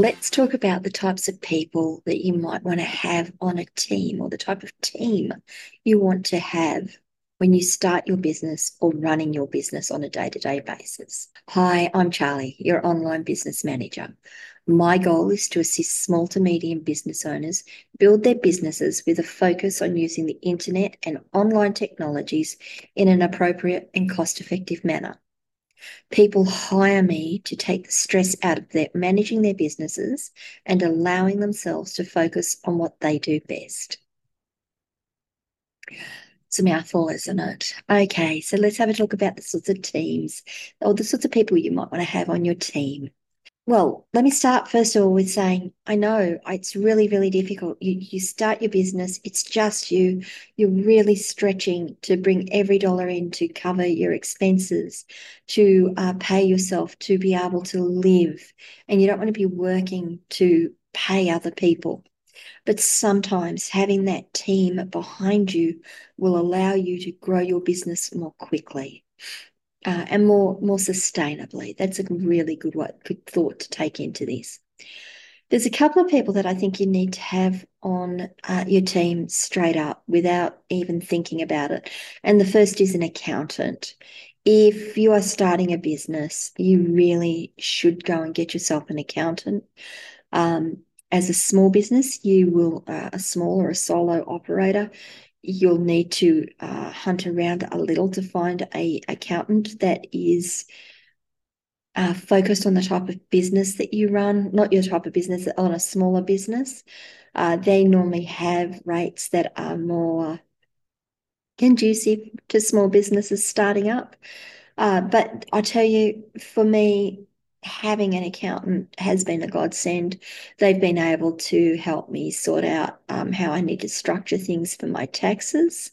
let's talk about the types of people that you might want to have on a team, or the type of team you want to have when you start your business or running your business on a day-to-day basis. Hi, I'm Charly, your online business manager. My goal is to assist small to medium business owners build their businesses with a focus on using the internet and online technologies in an appropriate and cost-effective manner. People hire me to take the stress out of managing their businesses and allowing themselves to focus on what they do best. It's a mouthful, isn't it? Okay, so let's have a look about the sorts of teams, or the sorts of people you might want to have on your team. Well, let me start first of all with saying, I know it's really, really difficult. You start your business, it's just you. You're really stretching to bring every dollar in to cover your expenses, to pay yourself, to be able to live. And you don't want to be working to pay other people. But sometimes having that team behind you will allow you to grow your business more quickly. And more sustainably. That's a really good thought to take into this. There's a couple of people that I think you need to have on your team straight up without even thinking about it. And the first is an accountant. If you are starting a business, you really should go and get yourself an accountant. As a small business, you will, a small or a solo operator, you'll need to hunt around a little to find an accountant that is focused on the type of business that you run, not your type of business, on a smaller business. They normally have rates that are more conducive to small businesses starting up. But I tell you, for me, having an accountant has been a godsend. They've been able to help me sort out how I need to structure things for my taxes,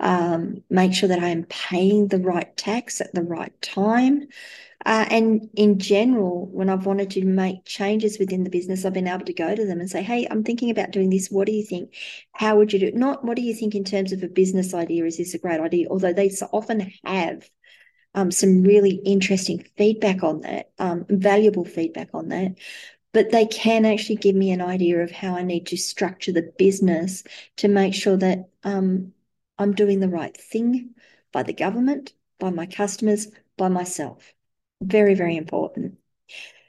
make sure that I am paying the right tax at the right time. And in general, when I've wanted to make changes within the business, I've been able to go to them and say, hey, I'm thinking about doing this. What do you think? How would you do it? Not what do you think in terms of a business idea? Is this a great idea? Although they often have some really interesting feedback on that, valuable feedback on that, but they can actually give me an idea of how I need to structure the business to make sure that I'm doing the right thing by the government, by my customers, by myself. Very, very important.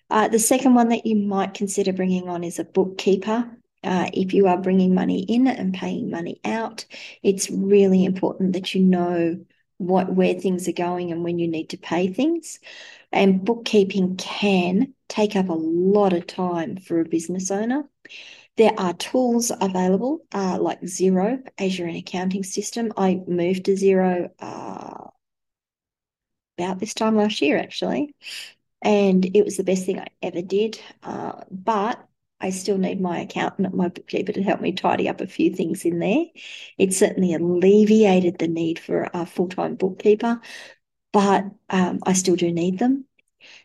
The second one that you might consider bringing on is a bookkeeper. If you are bringing money in and paying money out, it's really important that you know where things are going and when you need to pay things. And bookkeeping can take up a lot of time for a business owner. There are tools available like Xero, Azure an accounting system. I moved to Xero about this time last year, actually, and it was the best thing I ever did. But I still need my accountant and my bookkeeper to help me tidy up a few things in there. It certainly alleviated the need for a full-time bookkeeper, but I still do need them.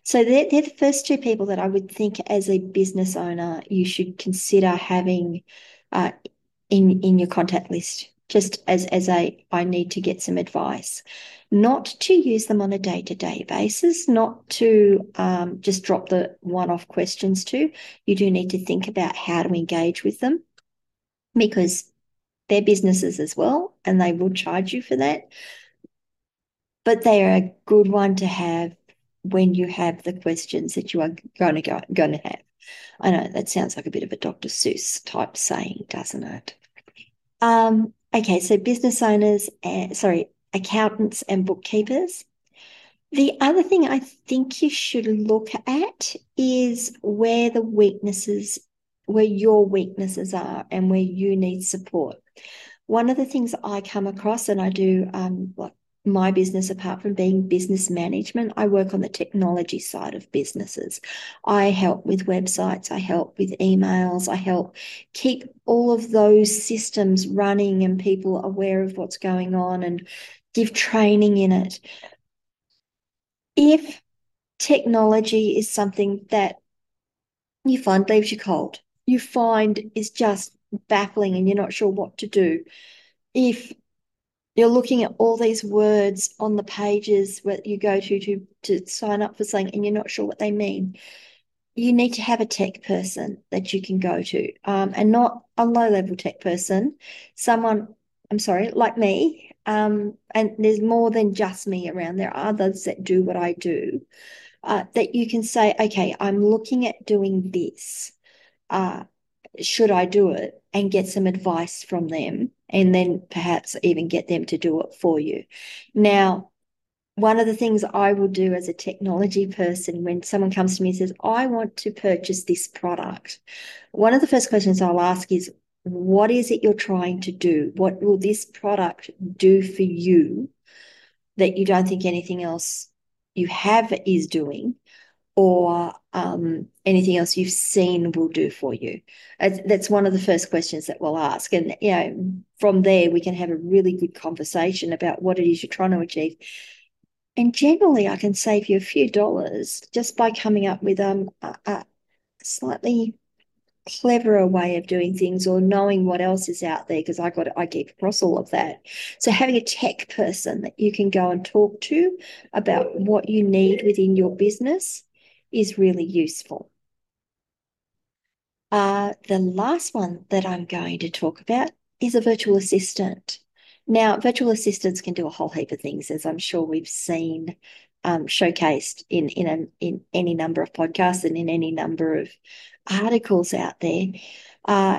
So they're the first two people that I would think as a business owner you should consider having in your contact list, just as I need to get some advice. Not to use them on a day-to-day basis, not to just drop the one-off questions to. You do need to think about how to engage with them, because they're businesses as well and they will charge you for that. But they are a good one to have when you have the questions that you are going to have. I know that sounds like a bit of a Dr. Seuss type saying, doesn't it? Okay, so business owners, accountants and bookkeepers. The other thing I think you should look at is where your weaknesses are and where you need support. One of the things I come across, and I do my business, apart from being business management, I work on the technology side of businesses. I help with websites, I help with emails, I help keep all of those systems running and people aware of what's going on and give training in it. If technology is something that you find leaves you cold, you find is just baffling and you're not sure what to do, if you're looking at all these words on the pages that you go to sign up for something and you're not sure what they mean, you need to have a tech person that you can go to, and not a low-level tech person, someone, I'm sorry, like me, and there's more than just me around. There are others that do what I do, that you can say, okay, I'm looking at doing this. Should I do it? And get some advice from them, and then perhaps even get them to do it for you. Now, one of the things I will do as a technology person when someone comes to me and says, I want to purchase this product, one of the first questions I'll ask is, what is it you're trying to do? What will this product do for you that you don't think anything else you have is doing, or anything else you've seen will do for you? That's one of the first questions that we'll ask. And, you know, from there, we can have a really good conversation about what it is you're trying to achieve. And generally, I can save you a few dollars just by coming up with a slightly cleverer way of doing things, or knowing what else is out there, because I get across all of that. So having a tech person that you can go and talk to about what you need within your business is really useful. The last one that I'm going to talk about is a virtual assistant. Now, virtual assistants can do a whole heap of things, as I'm sure we've seen showcased in any number of podcasts and in any number of articles out there.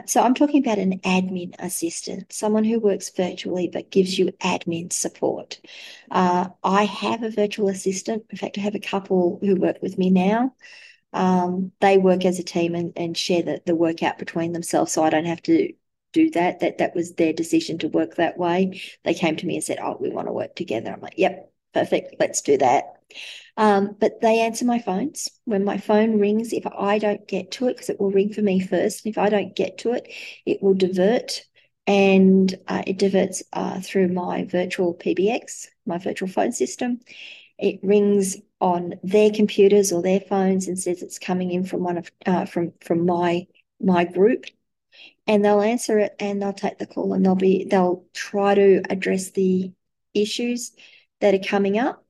So I'm talking about an admin assistant, someone who works virtually but gives you admin support. I have a virtual assistant. In fact, I have a couple who work with me now. They work as a team and share the work out between themselves, so I don't have to do that. That was their decision to work that way. They came to me and said, oh, we want to work together. I'm like, yep, perfect, let's do that. But they answer my phones. When my phone rings, if I don't get to it, because it will ring for me first, and if I don't get to it, it will divert, and it diverts through my virtual PBX, my virtual phone system. It rings on their computers or their phones and says it's coming in from one of from my group. And they'll answer it, and they'll take the call, and they'll try to address the issues that are coming up,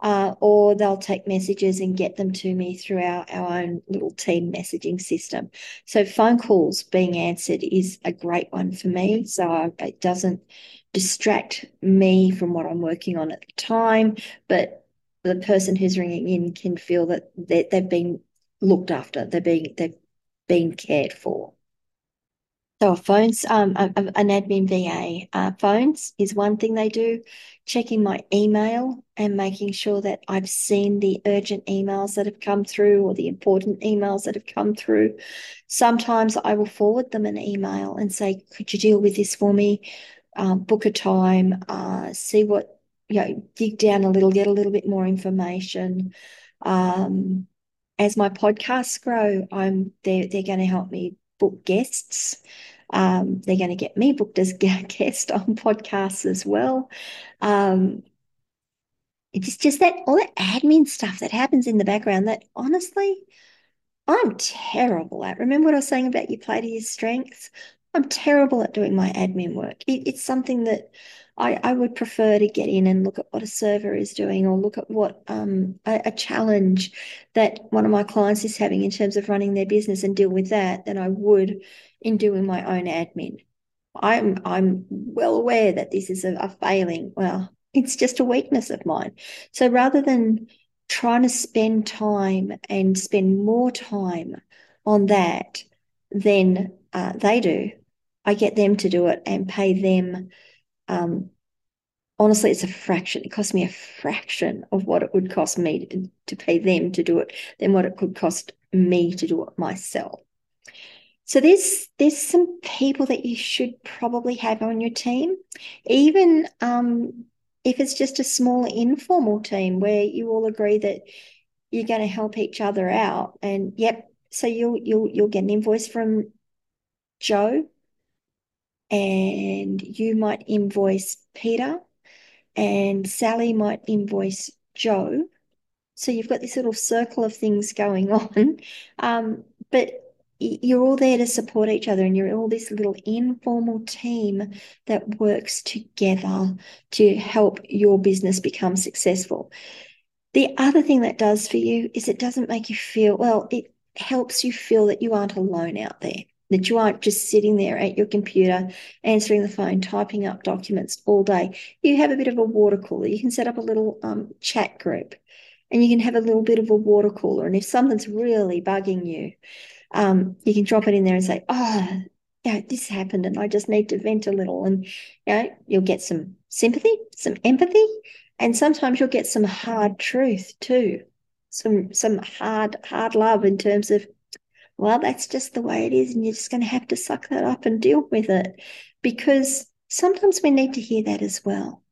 or they'll take messages and get them to me through our own little team messaging system. So phone calls being answered is a great one for me. So it doesn't distract me from what I'm working on at the time, but the person who's ringing in can feel that they've been looked after, they've been cared for. So phones, an admin VA, phones is one thing they do, checking my email and making sure that I've seen the urgent emails that have come through, or the important emails that have come through. Sometimes I will forward them an email and say, could you deal with this for me? Book a time, see what, dig down a little, get a little bit more information. As my podcasts grow, they're going to help me book guests. They're going to get me booked as guest on podcasts as well. It's just that all that admin stuff that happens in the background that, honestly, I'm terrible at. Remember what I was saying about you play to your strengths? I'm terrible at doing my admin work. It's something that I would prefer to get in and look at what a server is doing, or look at what a challenge that one of my clients is having in terms of running their business, and deal with that, than I would in doing my own admin. I'm well aware that this is a failing. Well, it's just a weakness of mine. So rather than trying to spend time and spend more time on that than they do, I get them to do it and pay them. Honestly, it's a fraction. It cost me a fraction of what it would cost me to pay them to do it than what it could cost me to do it myself. So there's some people that you should probably have on your team, even if it's just a small informal team where you all agree that you're going to help each other out. And yep, so you'll get an invoice from Joe, and you might invoice Peter, and Sally might invoice Joe. So you've got this little circle of things going on, but you're all there to support each other, and you're all this little informal team that works together to help your business become successful. The other thing that does for you is it doesn't make you feel, well, it helps you feel that you aren't alone out there, that you aren't just sitting there at your computer, answering the phone, typing up documents all day. You have a bit of a water cooler. You can set up a little chat group and you can have a little bit of a water cooler. And if something's really bugging you, you can drop it in there and say, oh, yeah, this happened and I just need to vent a little. And you know, you'll get some sympathy, some empathy, and sometimes you'll get some hard truth too, some hard love in terms of, well, that's just the way it is and you're just going to have to suck that up and deal with it, because sometimes we need to hear that as well.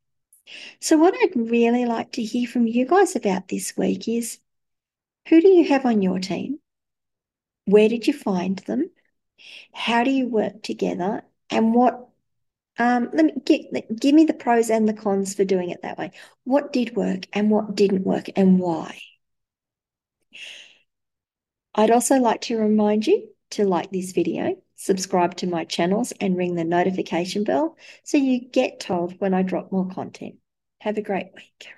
So what I'd really like to hear from you guys about this week is, who do you have on your team? Where did you find them? How do you work together? And what, give me the pros and the cons for doing it that way. What did work and what didn't work and why? I'd also like to remind you to like this video, subscribe to my channels, and ring the notification bell so you get told when I drop more content. Have a great week.